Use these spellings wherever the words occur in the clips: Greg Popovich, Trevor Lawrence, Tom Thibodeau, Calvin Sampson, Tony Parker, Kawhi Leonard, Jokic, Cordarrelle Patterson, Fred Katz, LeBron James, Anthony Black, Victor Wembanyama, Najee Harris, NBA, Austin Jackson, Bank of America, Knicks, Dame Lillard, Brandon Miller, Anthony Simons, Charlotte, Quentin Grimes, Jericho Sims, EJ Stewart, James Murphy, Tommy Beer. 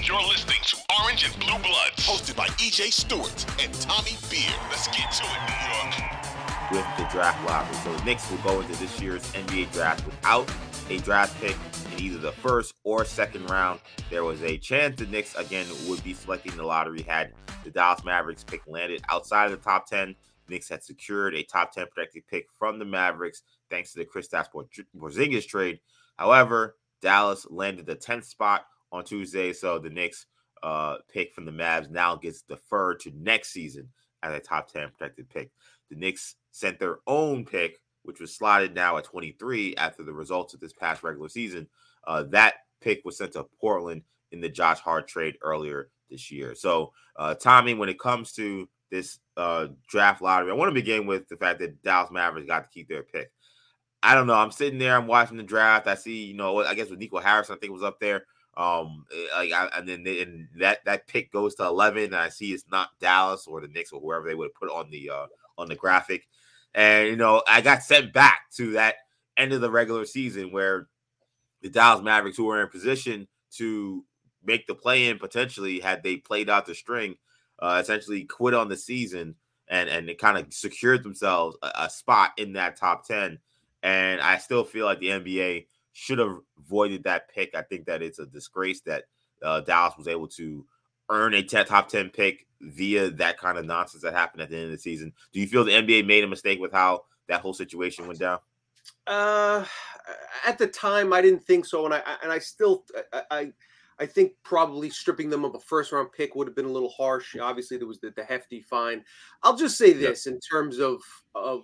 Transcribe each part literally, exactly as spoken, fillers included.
You're listening to Orange and Blue Bloods, hosted by E J Stewart and Tommy Beer. Let's get to it, New York. With the draft lottery. So the Knicks will go into this year's N B A draft without a draft pick in either the first or second round. There was a chance the Knicks, again, would be selecting the lottery had the Dallas Mavericks pick landed outside of the top ten. The Knicks had secured a top ten protected pick from the Mavericks thanks to the Kristaps Porzingis trade. However, Dallas landed the tenth spot on Tuesday, so the Knicks uh, pick from the Mavs now gets deferred to next season as a top ten protected pick. The Knicks sent their own pick, which was slotted now at twenty-three after the results of this past regular season. Uh, that pick was sent to Portland in the Josh Hart trade earlier this year. So, uh, Tommy, when it comes to this uh, draft lottery, I want to begin with the fact that Dallas Mavericks got to keep their pick. I don't know. I'm sitting there. I'm watching the draft. I see, you know, I guess with Nico Harrison, I think it was up there. Um, like, I, and then they, and that, that pick goes to eleven, and I see it's not Dallas or the Knicks or whoever they would have put on the, uh, on the graphic. And, you know, I got sent back to that end of the regular season where the Dallas Mavericks, who were in position to make the play in potentially had they played out the string, uh, essentially quit on the season and, and it kind of secured themselves a, a spot in that top ten. And I still feel like the N B A should have voided that pick. I think that it's a disgrace that uh, Dallas was able to earn a ten, top ten pick via that kind of nonsense that happened at the end of the season. Do you feel the N B A made a mistake with how that whole situation went down? Uh, at the time, I didn't think so, and I and I still I I, I think probably stripping them of a first round pick would have been a little harsh. Obviously, there was the, the hefty fine. I'll just say this yeah. in terms of of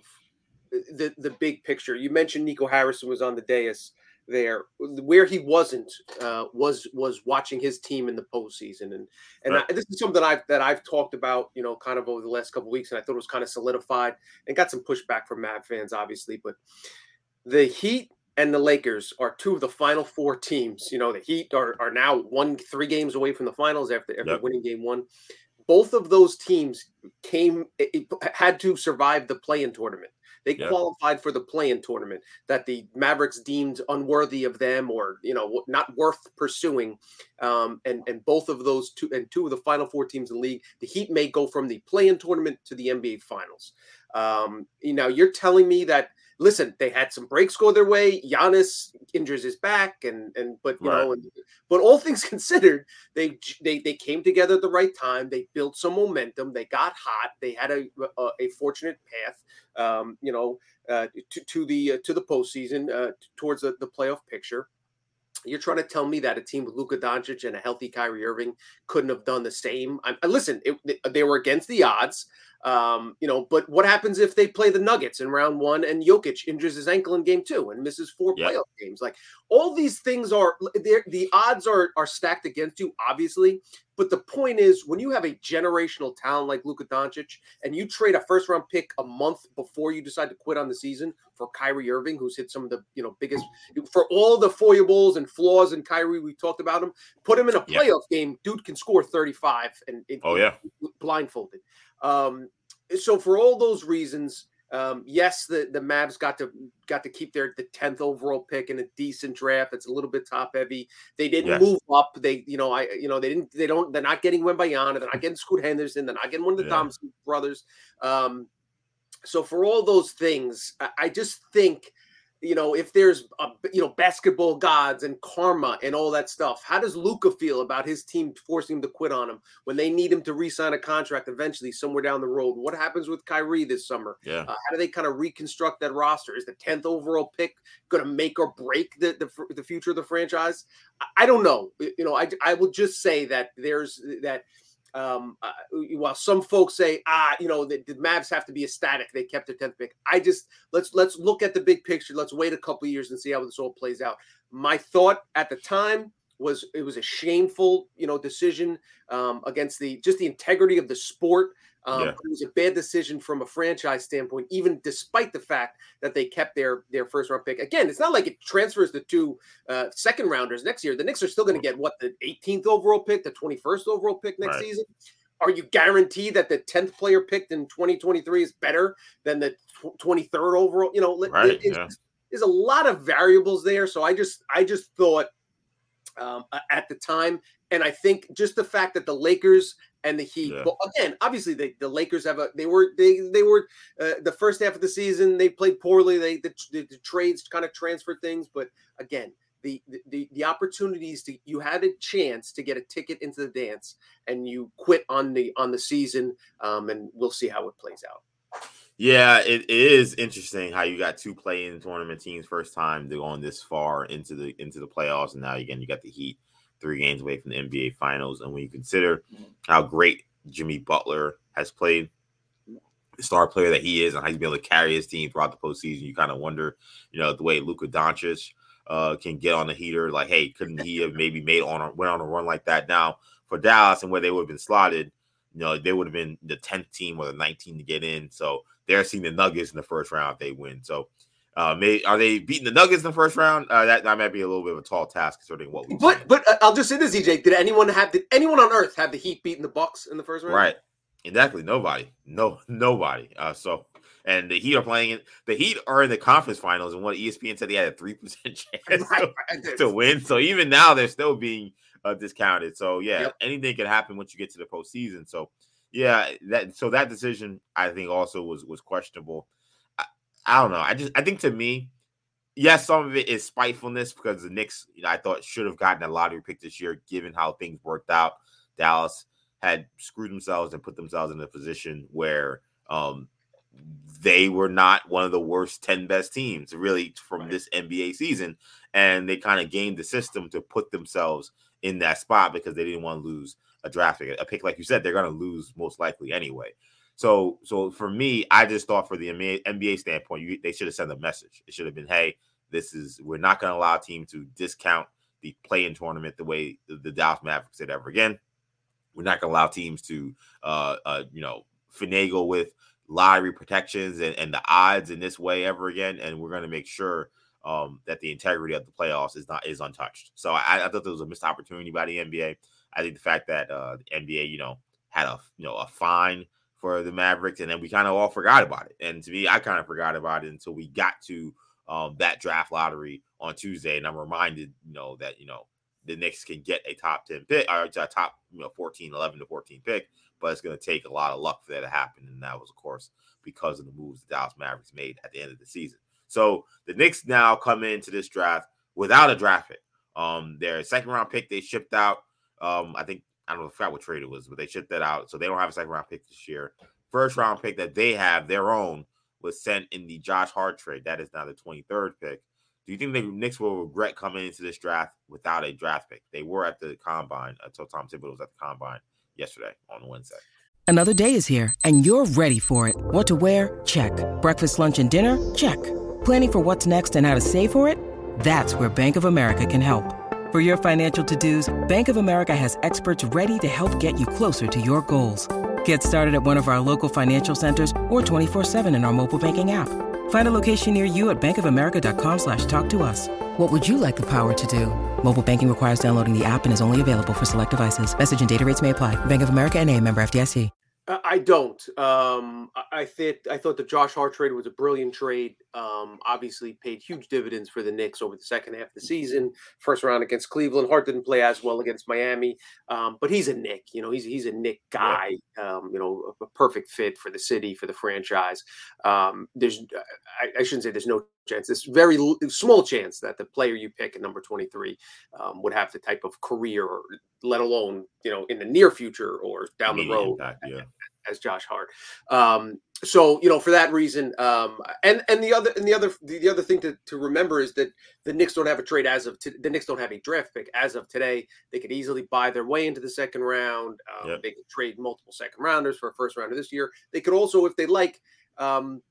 the the big picture. You mentioned Nico Harrison was on the dais. There, where he wasn't, uh, was was watching his team in the postseason, and and right. I, this is something I've that I've talked about, you know, kind of over the last couple of weeks, and I thought it was kind of solidified and got some pushback from Mav fans, obviously. But the Heat and the Lakers are two of the Final Four teams. You know, the Heat are are now one three games away from the finals after after yep. winning Game One. Both of those teams came it, had to survive the play-in tournament. They yeah. qualified for the play-in tournament that the Mavericks deemed unworthy of them, or you know, not worth pursuing. Um, and and both of those two and two of the Final Four teams in the league, the Heat may go from the play-in tournament to the N B A Finals. Um, you know, you're telling me that. Listen, they had some breaks go their way. Giannis injures his back, and and but you right. know, and, but all things considered, they they they came together at the right time. They built some momentum. They got hot. They had a a, a fortunate path, um, you know, uh, to to the uh, to the postseason, uh, towards the, the playoff picture. You're trying to tell me that a team with Luka Doncic and a healthy Kyrie Irving couldn't have done the same? I, I listen, it, they were against the odds, um, you know, but what happens if they play the Nuggets in round one and Jokic injures his ankle in game two and misses four yeah. playoff games? Like, all these things are, the odds are, are stacked against you, obviously. But the point is, when you have a generational talent like Luka Doncic and you trade a first-round pick a month before you decide to quit on the season for Kyrie Irving, who's hit some of the you know biggest – for all the foibles and flaws in Kyrie, we talked about him, put him in a playoff yeah. game, dude can score thirty-five and it, oh, yeah. blindfolded. Um, so for all those reasons – Um, yes, the, the Mavs got to got to keep their the tenth overall pick in a decent draft. It's a little bit top heavy. They didn't yes. move up. They you know I you know they didn't they don't they're not getting Wembanyama. They're not getting Scoot Henderson. They're not getting one of the yeah. Thompson brothers. Um, so for all those things, I, I just think you know, if there's, a, you know, basketball gods and karma and all that stuff, how does Luka feel about his team forcing him to quit on him when they need him to re-sign a contract eventually somewhere down the road? What happens with Kyrie this summer? Yeah. Uh, how do they kind of reconstruct that roster? Is the tenth overall pick going to make or break the, the the future of the franchise? I, I don't know. You know, I, I will just say that there's that – Um, uh, while some folks say, ah, you know, the, the Mavs have to be ecstatic, they kept their tenth pick. I just let's let's look at the big picture. Let's wait a couple of years and see how this all plays out. My thought at the time was it was a shameful, you know, decision um, against the just the integrity of the sport. Um, yeah. It was a bad decision from a franchise standpoint, even despite the fact that they kept their their first round pick. Again, it's not like it transfers the two uh, second rounders next year. The Knicks are still going to get what, the eighteenth overall pick, the twenty-first overall pick next right. season. Are you guaranteed that the tenth player picked in twenty twenty-three is better than the twenty-third overall? You know, right. it's, yeah. there's a lot of variables there. So I just I just thought um, at the time, and I think just the fact that the Lakers and the Heat, yeah. but again, obviously the, the Lakers have a, they were, they, they were uh, the first half of the season, they played poorly. They, the, the, the trades kind of transferred things, but again, the, the, the opportunities to, you had a chance to get a ticket into the dance and you quit on the, on the season. Um, and we'll see how it plays out. Yeah, it, it is interesting how you got two play-in tournament teams first time they're going this far into the, into the playoffs. And now again, you got the Heat three games away from the N B A Finals. And when you consider how great Jimmy Butler has played, the star player that he is, and how he's been able to carry his team throughout the postseason, you kind of wonder, you know, the way Luka Doncic uh, can get on the heater. Like, hey, couldn't he have maybe made on a, went on a run like that now for Dallas and where they would have been slotted? You know, they would have been the tenth team or the nineteenth to get in. So they're seeing the Nuggets in the first round if they win. So, Uh, may, are they beating the Nuggets in the first round? Uh, that, that might be a little bit of a tall task considering what we. But but uh, I'll just say this, E J. Did anyone have did anyone on earth have the Heat beating the Bucks in the first round? Right, exactly. Nobody, no nobody. Uh, so and the Heat are playing it. The Heat are in the conference finals, and what E S P N said they had a three percent chance right. to, to win. So even now they're still being uh, discounted. So yeah, yep. anything can happen once you get to the postseason. So yeah, that so that decision I think also was was questionable. I don't know. I just I think to me, yes, some of it is spitefulness because the Knicks, you know, I thought should have gotten a lottery pick this year, given how things worked out. Dallas had screwed themselves and put themselves in a position where um, they were not one of the worst ten best teams really from right. this N B A season, and they kind of gamed the system to put themselves in that spot because they didn't want to lose a draft pick. A pick, like you said, they're going to lose most likely anyway. So, so for me, I just thought for the N B A standpoint, you, they should have sent a message. It should have been, hey, this is we're not going to allow a team to discount the play-in tournament the way the, the Dallas Mavericks did ever again. We're not going to allow teams to, uh, uh, you know, finagle with lottery protections and, and the odds in this way ever again. And we're going to make sure um, that the integrity of the playoffs is not is untouched. So I, I thought there was a missed opportunity by the N B A. I think the fact that uh, the N B A, you know, had a you know a fine. For the Mavericks, and then we kind of all forgot about it. And to me, I kind of forgot about it until we got to um, that draft lottery on Tuesday, and I'm reminded, you know, that you know the Knicks can get a top ten pick or a top, you know, fourteen, eleven to fourteen pick, but it's going to take a lot of luck for that to happen. And that was, of course, because of the moves the Dallas Mavericks made at the end of the season. So the Knicks now come into this draft without a draft pick. Um, their second round pick they shipped out. Um, I think. I don't know, I forgot what trade it was, but they shipped that out. So they don't have a second round pick this year. First round pick that they have, their own, was sent in the Josh Hart trade. That is now the twenty-third pick. Do you think the Knicks will regret coming into this draft without a draft pick? They were at the combine until Tom Thibodeau was at the combine yesterday on Wednesday. Another day is here, and you're ready for it. What to wear? Check. Breakfast, lunch, and dinner? Check. Planning for what's next and how to save for it? That's where Bank of America can help. For your financial to-dos, Bank of America has experts ready to help get you closer to your goals. Get started at one of our local financial centers or twenty-four seven in our mobile banking app. Find a location near you at bankofamerica.com slash talk to us. What would you like the power to do? Mobile banking requires downloading the app and is only available for select devices. Message and data rates may apply. Bank of America N A, member F D I C. I don't. Um, I, th- I thought the Josh Hart trade was a brilliant trade. Um, obviously paid huge dividends for the Knicks over the second half of the season. First round against Cleveland, Hart didn't play as well against Miami, um, but he's a Knick. You know, he's he's a Knick guy. Um, you know, a, a perfect fit for the city, for the franchise. Um, there's, I, I shouldn't say there's no chance. There's very l- small chance that the player you pick at number twenty-three um, would have the type of career, or, let alone you know, in the near future or down the road, impact, yeah. as Josh Hart. Um, So, you know, for that reason, um, and and the other and the other the other thing to, to remember is that the Knicks don't have a trade as of t- the Knicks don't have a draft pick as of today. They could easily buy their way into the second round. Um, yep. They could trade multiple second rounders for a first rounder this year. They could also, if they like, um,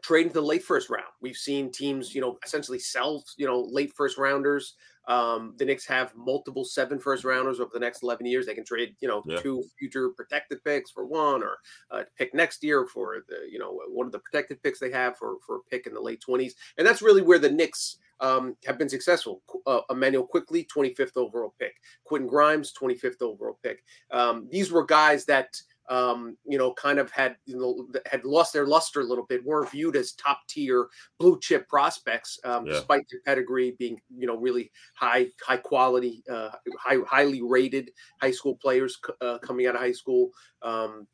trade into the late first round. We've seen teams, you know, essentially sell, you know, late first rounders. Um, the Knicks have multiple seven first rounders over the next eleven years. They can trade, you know, yeah. two future protected picks for one, or uh, pick next year for the, you know, one of the protected picks they have for, for a pick in the late twenties. And that's really where the Knicks um, have been successful. Uh, Emmanuel Quickley, twenty-fifth overall pick. Quentin Grimes, twenty-fifth overall pick. Um, these were guys that, Um, you know, kind of had you know, had lost their luster a little bit, weren't viewed as top tier blue chip prospects, um, yeah. despite their pedigree being, you know, really high, high quality, uh, high, highly rated high school players uh, coming out of high school, um,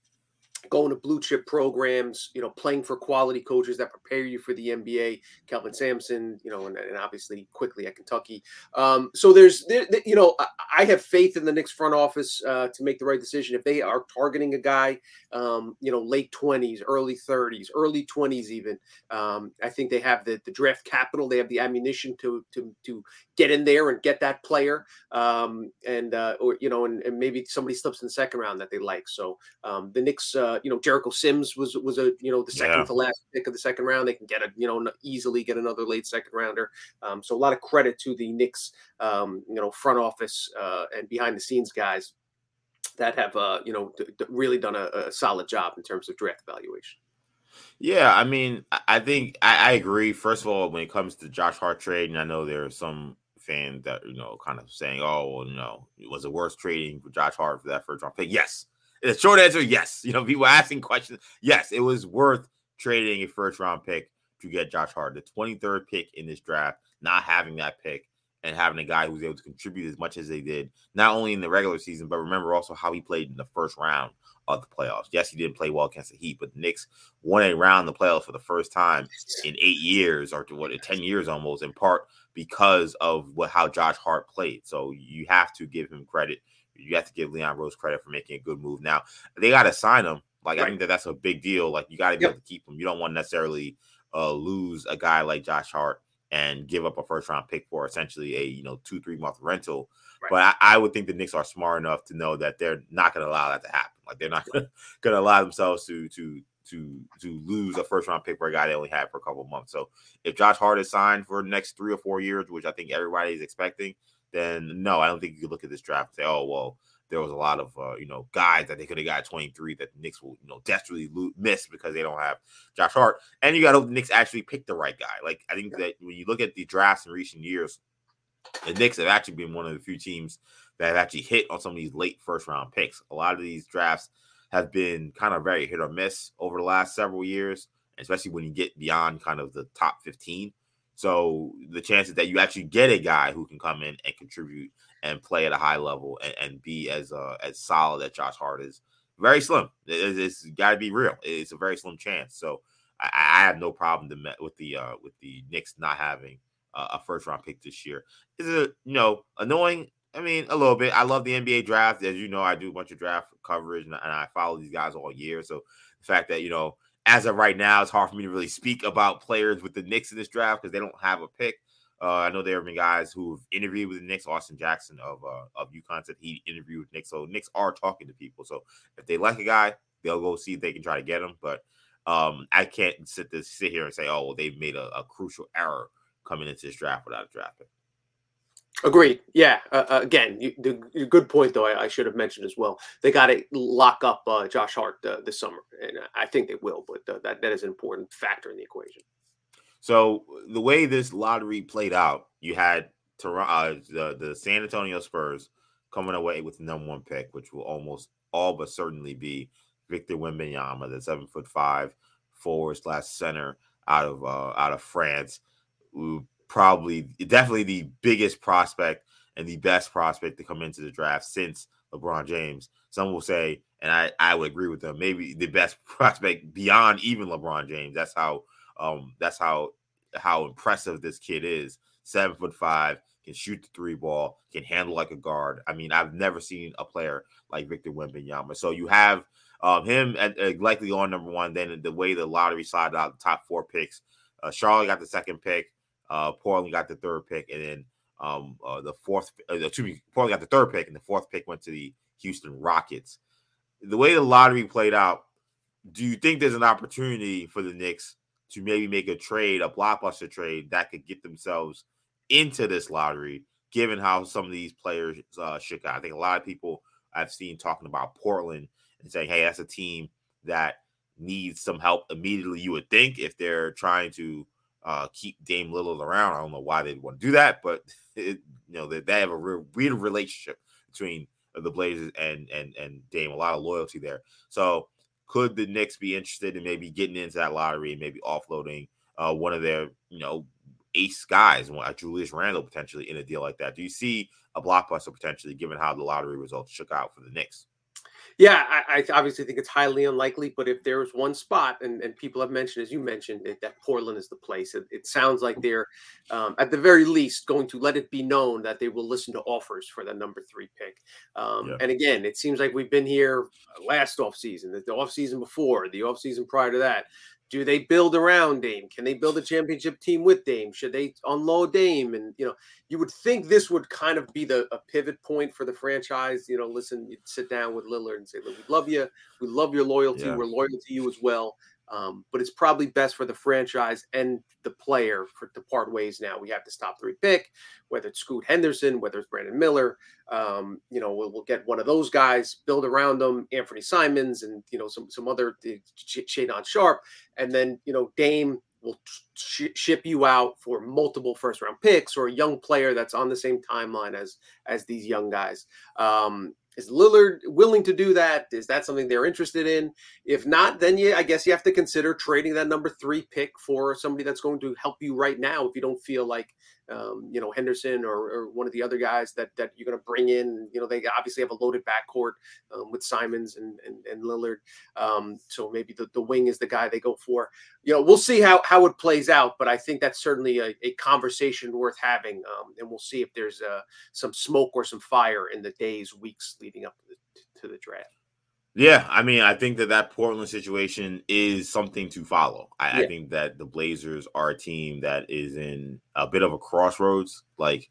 going to blue chip programs, you know, playing for quality coaches that prepare you for the N B A, Calvin Sampson, you know, and, and obviously Quickley at Kentucky. Um, so there's, there, you know, I have faith in the Knicks front office uh, to make the right decision. If they are targeting a guy, um, you know, late twenties, early thirties, early twenties, even, um, I think they have the, the draft capital. They have the ammunition to, to, to get in there and get that player. Um, and, uh, or, you know, and, and maybe somebody slips in the second round that they like. So um, the Knicks, uh, Uh, you know, Jericho Sims was was a you know the second yeah. to last pick of the second round. They can get a you know easily get another late second rounder. Um, so a lot of credit to the Knicks, um, you know, front office uh, and behind the scenes guys that have uh, you know d- d- really done a, a solid job in terms of draft evaluation. Yeah, I mean, I think I, I agree. First of all, when it comes to Josh Hart trade, and I know there are some fans that you know kind of saying, oh, well, you know, was it worth trading for Josh Hart for that first round pick? Yes. The short answer, yes. You know, people asking questions. Yes, it was worth trading a first-round pick to get Josh Hart, the twenty-third pick in this draft, not having that pick and having a guy who's able to contribute as much as they did, not only in the regular season, but remember also how he played in the first round of the playoffs. Yes, he didn't play well against the Heat, but the Knicks won a round in the playoffs for the first time in eight years or what, ten years almost, in part because of what how Josh Hart played. So you have to give him credit. You have to give Leon Rose credit for making a good move. Now, they got to sign him. Like, right. I think that that's a big deal. Like, you got to be yep. able to keep him. You don't want to necessarily uh, lose a guy like Josh Hart and give up a first-round pick for essentially a, you know, two, three-month rental. Right. But I, I would think the Knicks are smart enough to know that they're not going to allow that to happen. Like, they're not going to allow themselves to to to to lose a first-round pick for a guy they only had for a couple of months. So if Josh Hart is signed for the next three or four years, which I think everybody is expecting, then no, I don't think you could look at this draft and say, oh, well, there was a lot of, uh, you know, guys that they could have got at twenty-three that the Knicks will, you know, desperately lo- miss because they don't have Josh Hart. And you got to hope the Knicks actually picked the right guy. Like, I think yeah. that when you look at the drafts in recent years, the Knicks have actually been one of the few teams that have actually hit on some of these late first-round picks. A lot of these drafts have been kind of very hit or miss over the last several years, especially when you get beyond kind of the top fifteen. So the chances that you actually get a guy who can come in and contribute and play at a high level and, and be as uh, as solid as Josh Hart is very slim. It, it's got to be real. It's a very slim chance. So I, I have no problem to met with the uh, with the Knicks not having uh, a first round pick this year. Is it you know annoying? I mean, a little bit. I love the N B A draft. As you know, I do a bunch of draft coverage and, and I follow these guys all year. So the fact that you know. As of right now, it's hard for me to really speak about players with the Knicks in this draft because they don't have a pick. Uh, I know there have been guys who have interviewed with the Knicks. Austin Jackson of uh, of UConn said he interviewed with Knicks. So Knicks are talking to people. So if they like a guy, they'll go see if they can try to get him. But um, I can't sit this, sit here and say, oh, well, they've made a, a crucial error coming into this draft without a draft pick. Agreed. Yeah. Uh, again, you, the, the good point, though, I, I should have mentioned as well. They got to lock up uh, Josh Hart uh, this summer, and I think they will, but uh, that, that is an important factor in the equation. So the way this lottery played out, you had Toronto, uh, the, the San Antonio Spurs coming away with the number one pick, which will almost all but certainly be Victor Wembanyama, the seven foot five forward slash center out of uh, out of France. Who probably, definitely the biggest prospect and the best prospect to come into the draft since LeBron James. Some will say, and I, I would agree with them, maybe the best prospect beyond even LeBron James. That's how um that's how how impressive this kid is. Seven foot five, can shoot the three ball, can handle like a guard. I mean, I've never seen a player like Victor Wembanyama. So you have um, him at, uh, likely on number one. Then the way the lottery slid out, the top four picks, uh, Charlotte got the second pick, uh, Portland got the third pick, and then um, uh, the fourth. Uh, excuse me, Portland got the third pick, and the fourth pick went to the Houston Rockets. The way the lottery played out, do you think there's an opportunity for the Knicks to maybe make a trade, a blockbuster trade that could get themselves into this lottery, given how some of these players uh, shook out? I think a lot of people I've seen talking about Portland and saying, hey, that's a team that needs some help immediately, you would think, if they're trying to uh, keep Dame Lillard around. I don't know why they'd want to do that, but it, you know, they, they have a real, real relationship between the Blazers and, and, and Dame, a lot of loyalty there. So could the Knicks be interested in maybe getting into that lottery and maybe offloading uh, one of their, you know, ace guys, Julius Randle, potentially in a deal like that? Do you see a blockbuster potentially, given how the lottery results shook out for the Knicks? Yeah, I, I obviously think it's highly unlikely, but if there was one spot, and, and people have mentioned, as you mentioned, it, that Portland is the place. It, it sounds like they're, um, at the very least, going to let it be known that they will listen to offers for the number three pick. Um, yeah. And again, it seems like we've been here last offseason, the offseason before, the offseason prior to that. Do they build around Dame? Can they build a championship team with Dame? Should they unload Dame? And, you know, you would think this would kind of be the a pivot point for the franchise. You know, listen, you'd sit down with Lillard and say, look, we love you. We love your loyalty. Yeah. We're loyal to you as well. Um, but it's probably best for the franchise and the player for to part ways now. We have this top three pick, whether it's Scoot Henderson, whether it's Brandon Miller. Um, you know, we'll, we'll get one of those guys, build around them, Anthony Simons, and you know some some other uh, Shaedon Sharpe, and then you know Dame will sh- ship you out for multiple first round picks or a young player that's on the same timeline as as these young guys. Um, Is Lillard willing to do that? Is that something they're interested in? If not, then yeah, I guess you have to consider trading that number three pick for somebody that's going to help you right now. If you don't feel like, um, you know, Henderson or, or one of the other guys that that you're going to bring in, you know, they obviously have a loaded backcourt um, with Simons and and, and Lillard. Um, so maybe the, the wing is the guy they go for. You know, we'll see how, how it plays out, but I think that's certainly a, a conversation worth having. Um, and we'll see if there's uh, some smoke or some fire in the days, weeks leading up to the, to the draft. Yeah, I mean, I think that that Portland situation is something to follow. I, yeah. I think that the Blazers are a team that is in a bit of a crossroads. Like,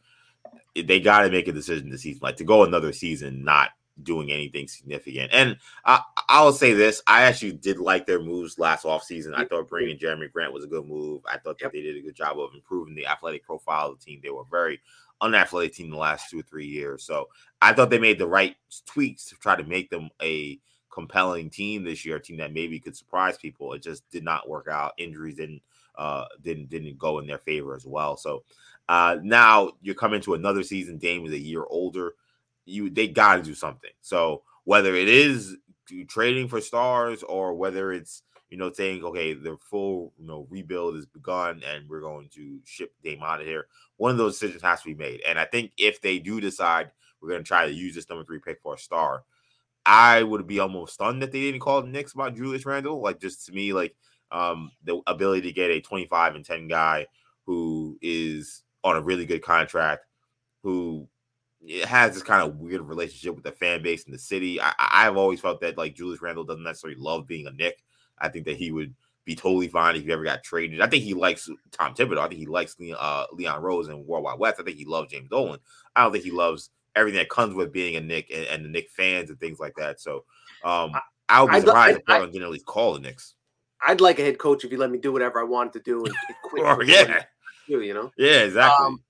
they got to make a decision this season, like to go another season not doing anything significant. And I, I'll say this. I actually did like their moves last offseason. I thought bringing Jeremy Grant was a good move. I thought that yep. they did a good job of improving the athletic profile of the team. They were very unathletic team the last two or three years. So I thought they made the right tweaks to try to make them a – compelling team this year, a team that maybe could surprise people. It just did not work out. Injuries didn't uh didn't didn't go in their favor as well. So uh now you're coming to another season. Dame is a year older. You they gotta do something. So whether it is trading for stars or whether it's, you know, saying, okay, the full, you know, rebuild is begun and we're going to ship Dame out of here, one of those decisions has to be made. And I think if they do decide we're gonna try to use this number three pick for a star, I would be almost stunned that they didn't call the Knicks about Julius Randle. Like, just to me, like um, the ability to get a twenty-five and ten guy who is on a really good contract, who has this kind of weird relationship with the fan base in the city. I, I've always felt that like Julius Randle doesn't necessarily love being a Knick. I think that he would be totally fine if he ever got traded. I think he likes Tom Thibodeau. I think he likes Leon, uh, Leon Rose and World Wide West. I think he loves James Dolan. I don't think he loves everything that comes with being a Knick and, and the Knick fans and things like that. So um, I would be surprised I'd, if Portland didn't at least call the Knicks. I'd like a head coach if he let me do whatever I wanted to do and quit. oh, yeah. Do, you know? Yeah, exactly. Um,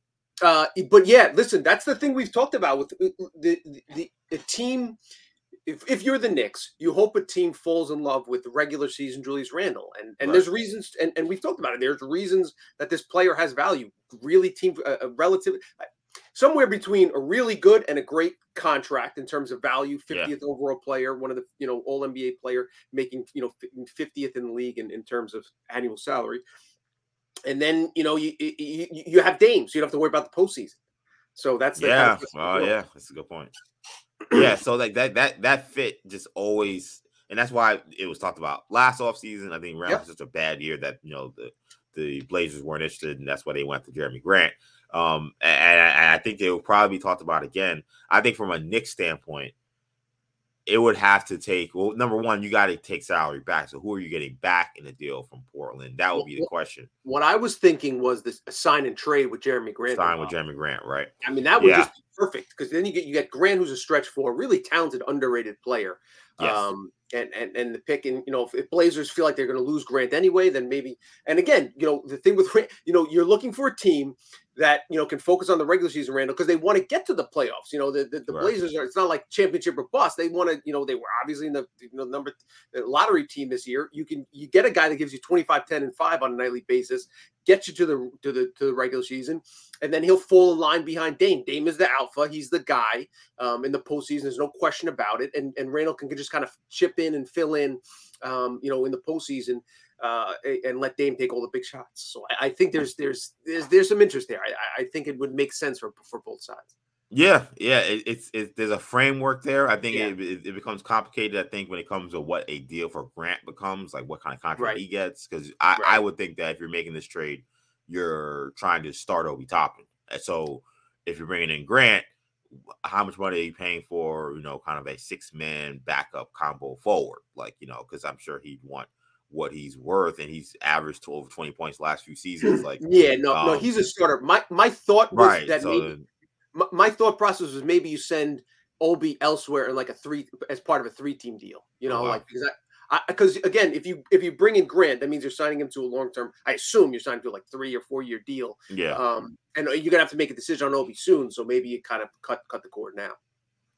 uh, but yeah, listen, that's the thing we've talked about with the the, the, the team. If, if you're the Knicks, you hope a team falls in love with the regular season Julius Randle. And and right. there's reasons, and, and we've talked about it, there's reasons that this player has value. Really team, uh, a relative... I, somewhere between a really good and a great contract in terms of value, fiftieth yeah. overall player, one of the, you know, all N B A player making, you know, fiftieth in the league in, in terms of annual salary. And then, you know, you you, you have Dame, so you don't have to worry about the postseason. So that's the yeah, kind of oh yeah, on. That's a good point. Yeah, so like that that that fit just always, and that's why it was talked about last offseason. I think Rams yep. was such a bad year that you know the the Blazers weren't interested, and that's why they went to Jeremy Grant. Um, and, and I think they will probably be talked about again. I think from a Knicks standpoint, it would have to take, well, number one, you got to take salary back. So who are you getting back in the deal from Portland? That would be the question. What I was thinking was this sign and trade with Jeremy Grant. Sign with Jeremy Grant, right? I mean, that would yeah. just be perfect, because then you get you get Grant, who's a stretch four, really talented, underrated player. Yes. Um, and, and and the pick, and, you know, if, if Blazers feel like they're going to lose Grant anyway, then maybe. And again, you know, the thing with Grant, you know, you're looking for a team that, you know, can focus on the regular season, Randall, because they want to get to the playoffs. You know, the, the, the right. Blazers are, it's not like championship or bust. They want to, you know, they were obviously in the you know, number the lottery team this year. You can, you get a guy that gives you twenty-five, ten, and five on a nightly basis, get you to the, to the, to the regular season. And then he'll fall in line behind Dame. Dame is the alpha. He's the guy um, in the postseason. There's no question about it. And, and Randall can just kind of chip in and fill in, um, you know, in the postseason. Uh, and let Dame take all the big shots. So I, I think there's there's there's there's some interest there. I, I think it would make sense for, for both sides. Yeah, yeah. It, it's it, there's a framework there. I think yeah. it, it becomes complicated. I think when it comes to what a deal for Grant becomes, like what kind of contract right. he gets, because I, right. I would think that if you're making this trade, you're trying to start Obi Toppin. So if you're bringing in Grant, how much money are you paying for? You know, kind of a six man backup combo forward, like you know, because I'm sure he'd want what he's worth, and he's averaged over twenty points last few seasons. Like, yeah, no, um, no, he's a starter. My my thought was right, that so maybe then, my, my thought process was maybe you send Obi elsewhere in like a three as part of a three team deal. You know, wow. like because I because again, if you if you bring in Grant, that means you're signing him to a long term. I assume you're signing to like three or four year deal. Yeah, um, and you're gonna have to make a decision on Obi soon. So maybe you kind of cut cut the cord now.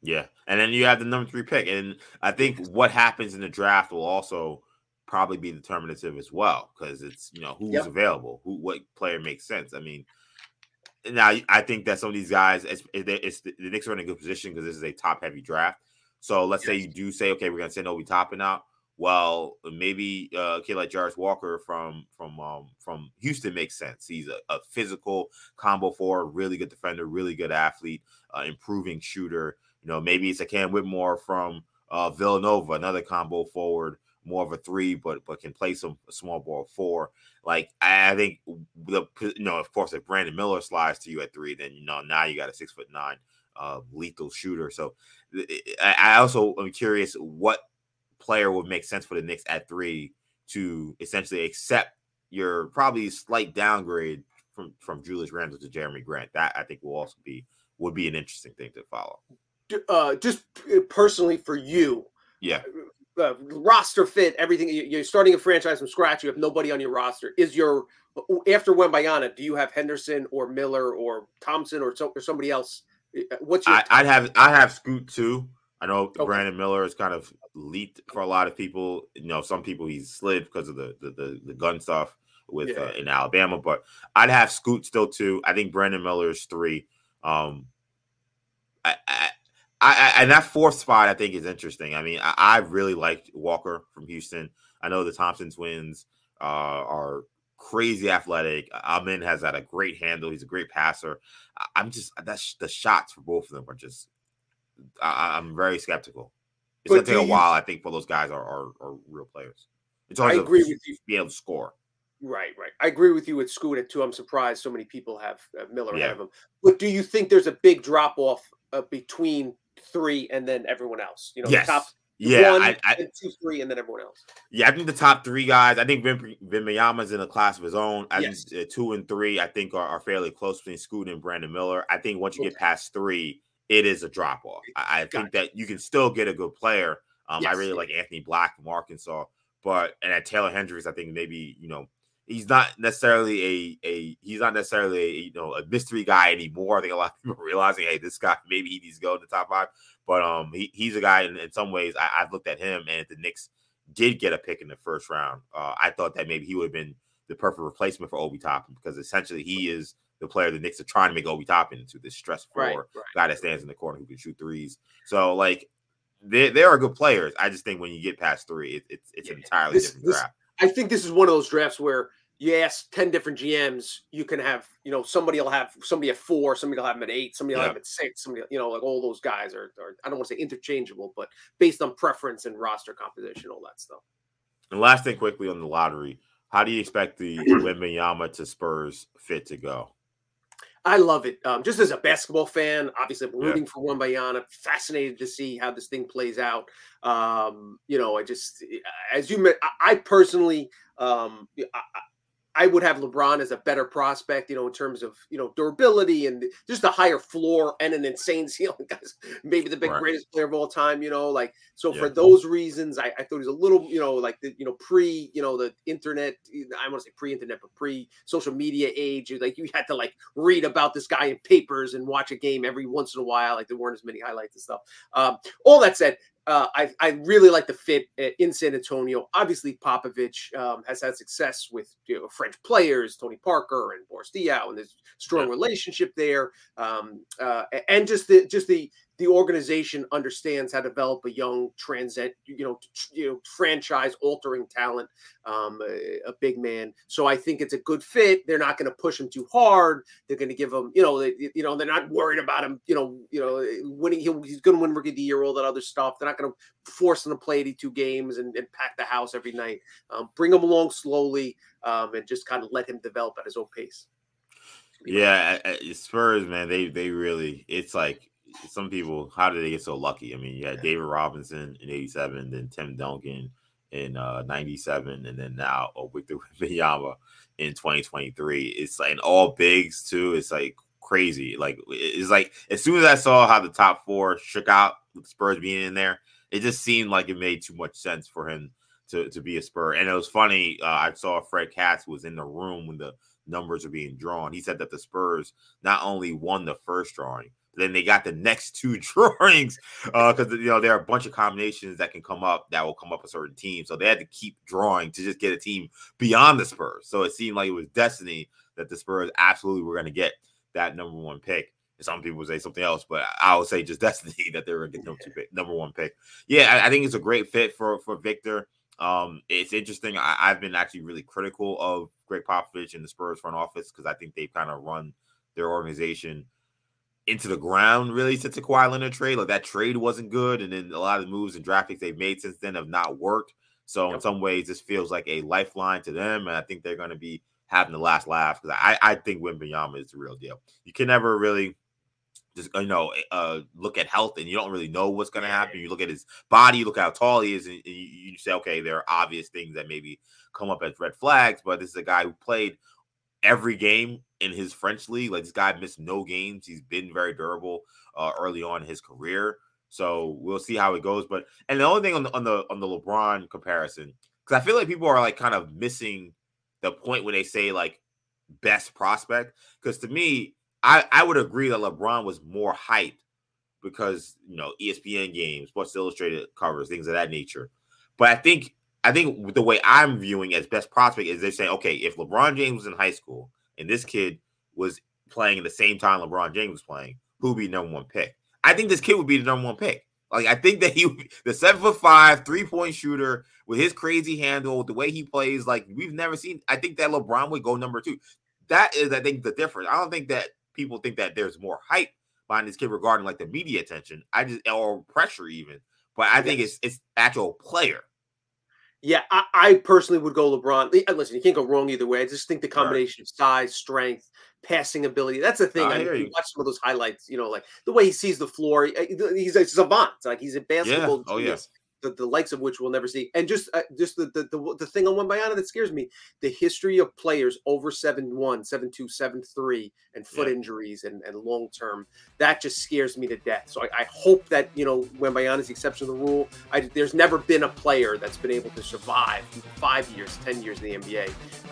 Yeah, and then you have the number three pick, and I think what happens in the draft will also probably be determinative as well, because it's, you know, who's yep. available, who, what player makes sense. I mean, now I think that some of these guys, it's, it's the Knicks are in a good position because this is a top heavy draft. So let's yes. say you do say, okay, we're gonna send Obi Toppin out. Well, maybe uh, a kid like Jarvis Walker from from um, from Houston makes sense. He's a, a physical combo forward, really good defender, really good athlete, uh, improving shooter. You know, maybe it's a Cam Whitmore from uh, Villanova, another combo forward. More of a three, but but can play some small ball four. Like I think the you know, of course, if Brandon Miller slides to you at three, then you know now you got a six foot nine uh, lethal shooter. So I also am curious what player would make sense for the Knicks at three to essentially accept your probably slight downgrade from from Julius Randle to Jeremy Grant. That I think will also be would be an interesting thing to follow. Uh, just personally for you, yeah. Uh, roster fit, everything. You're starting a franchise from scratch. You have nobody on your roster. Is your after Wembanyama? Do you have Henderson or Miller or Thompson or, so, or somebody else? What's your I, I'd have? I have Scoot too. I know okay. Brandon Miller is kind of leaked for a lot of people. You know, some people he's slid because of the the, the, the gun stuff with yeah. uh, in Alabama. But I'd have Scoot still too. I think Brandon Miller is three. Um, I. I I, I, and that fourth spot, I think, is interesting. I mean, I, I really liked Walker from Houston. I know the Thompson twins uh, are crazy athletic. Amin has had a great handle. He's a great passer. I, I'm just that's the shots for both of them are just. I, I'm very skeptical. It's going to take a while, I think, for those guys are are, are real players. It's hard I agree to, with you. Be able to score. Right, right. I agree with you with Scoot at two. I'm surprised so many people have uh, Miller yeah. ahead of him. But do you think there's a big drop off uh, between three and then everyone else, you know, yes. the top yeah, one, I, I, and two, three, and then everyone else. Yeah, I think the top three guys, I think Wembanyama's in a class of his own. I yes. think two and three, I think, are, are fairly close between Scoot and Brandon Miller. I think once you okay. get past three, it is a drop off. I, I think it. that you can still get a good player. Um, yes. I really like Anthony Black from Arkansas, but and at Taylor Hendricks, I think maybe you know he's not necessarily a a he's not necessarily a, you know a mystery guy anymore. I think a lot of people are realizing, hey, this guy maybe he needs to go in the top five. But um, he, he's a guy in, in some ways. I, I've looked at him, and if the Knicks did get a pick in the first round, uh, I thought that maybe he would have been the perfect replacement for Obi Toppin, because essentially he is the player the Knicks are trying to make Obi Toppin into, this stress four right, right. guy that stands in the corner who can shoot threes. So like they they are good players. I just think when you get past three, it, it's it's yeah. an entirely this, different this- draft. I think this is one of those drafts where you ask ten different G Ms, you can have, you know, somebody will have somebody at four, somebody will have them at eight, somebody will yeah. have them at six, somebody, you know, like all those guys are, are, I don't want to say interchangeable, but based on preference and roster composition, all that stuff. And last thing quickly on the lottery, how do you expect the Wembanyama to Spurs fit to go? I love it. Um, just as a basketball fan, obviously I'm rooting yeah. for Wembanyama. Fascinated to see how this thing plays out. Um, you know, I just, as you, I personally, um, I, I would have LeBron as a better prospect, you know, in terms of, you know, durability and just a higher floor and an insane ceiling. Guys, maybe the big right. greatest player of all time, you know, like, so yeah. for those reasons, I, I thought he's a little, you know, like the, you know, pre, you know, the internet, I want to say pre-internet, but pre-social media age, like you had to like read about this guy in papers and watch a game every once in a while. Like there weren't as many highlights and stuff. Um, all that said, Uh, I, I really like the fit in San Antonio. Obviously, Popovich um, has had success with you know, French players, Tony Parker and Boris Diaw, and there's strong yeah. relationship there. Um, uh, and just the just the the organization understands how to develop a young transcend, you know, you know, franchise-altering talent, um, a, a big man. So I think it's a good fit. They're not going to push him too hard. They're going to give him, you know, they, you know, they're not worried about him, you know, you know, winning. He'll, he's going to win Rookie of the Year, all that other stuff. They're not going to force him to play eighty-two games and, and pack the house every night. Um, bring him along slowly um, and just kind of let him develop at his own pace. Yeah, I, I, Spurs, man, they they really, it's like, some people, how did they get so lucky? I mean, you had David Robinson in eighty-seven, then Tim Duncan in uh, ninety-seven, and then now oh, Victor Wembanyama in twenty twenty-three. It's like, and all bigs too. It's like crazy. Like it's like as soon as I saw how the top four shook out with the Spurs being in there, it just seemed like it made too much sense for him to to be a Spur. And it was funny. Uh, I saw Fred Katz was in the room when the numbers are being drawn. He said that the Spurs not only won the first drawing. Then they got the next two drawings because, uh, you know, there are a bunch of combinations that can come up that will come up a certain team. So they had to keep drawing to just get a team beyond the Spurs. So it seemed like it was destiny that the Spurs absolutely were going to get that number one pick. And some people say something else, but I would say just destiny that they were going to get number one pick. Yeah, I, I think it's a great fit for, for Victor. Um, it's interesting. I, I've been actually really critical of Greg Popovich and the Spurs front office because I think they've kind of run their organization into the ground, really, since the Kawhi Leonard trade. Like, that trade wasn't good, and then a lot of the moves and draft picks they've made since then have not worked. So, yep. in some ways, this feels like a lifeline to them, and I think they're going to be having the last laugh, because I, I think Wembanyama is the real deal. You can never really just, you know, uh, look at health, and you don't really know what's going to happen. You look at his body, you look how tall he is, and, and you, you say, okay, there are obvious things that maybe come up as red flags, but this is a guy who played every game in his French league. Like, this guy missed no games. He's been very durable uh, early on in his career. So we'll see how it goes. But and the only thing on the on the on the LeBron comparison, because I feel like people are like kind of missing the point when they say like best prospect. Because to me, I, I would agree that LeBron was more hyped because you know E S P N games, Sports Illustrated covers, things of that nature. But I think I think the way I'm viewing as best prospect is they're saying, okay, if LeBron James was in high school, and this kid was playing at the same time LeBron James was playing, who'd be number one pick? I think this kid would be the number one pick. Like, I think that he would be the seven foot five, three point shooter with his crazy handle, the way he plays, like we've never seen. I think that LeBron would go number two. That is, I think, the difference. I don't think that people think that there's more hype behind this kid regarding like the media attention. I just, or pressure even, but I think it's it's actual player. Yeah, I, I personally would go LeBron. Listen, you can't go wrong either way. I just think the combination right. of size, strength, passing ability, that's the thing. I, I mean, you. you watch some of those highlights, you know, like the way he sees the floor, he's a savant. Like he's a basketball yeah. oh, genius, yeah. the, the likes of which we'll never see. And just uh, just the, the the the thing on Wembanyama that scares me, the history of players over seven one, seven two, seven three, and foot yeah. injuries and, and long-term, that just scares me to death. So I, I hope that, you know, Wembanyama is the exception to the rule. I, there's never been a player that's been able to survive five years, ten years in the N B A,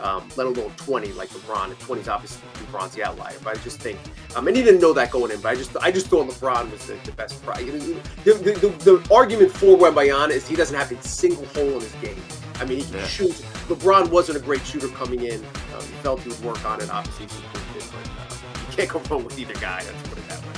um, let alone twenty like LeBron. And twenty is obviously LeBron's the outlier. But I just think, um, and he didn't know that going in, but I just I just thought LeBron was the, the best. Pro- the, the, the, the argument for Wembanyama is he doesn't have a single hole in his game. I mean, he can yeah. shoot. LeBron wasn't a great shooter coming in. Um, he felt he would work on it, obviously. He was good, but, uh, you can't go wrong with either guy. Let's put it that way.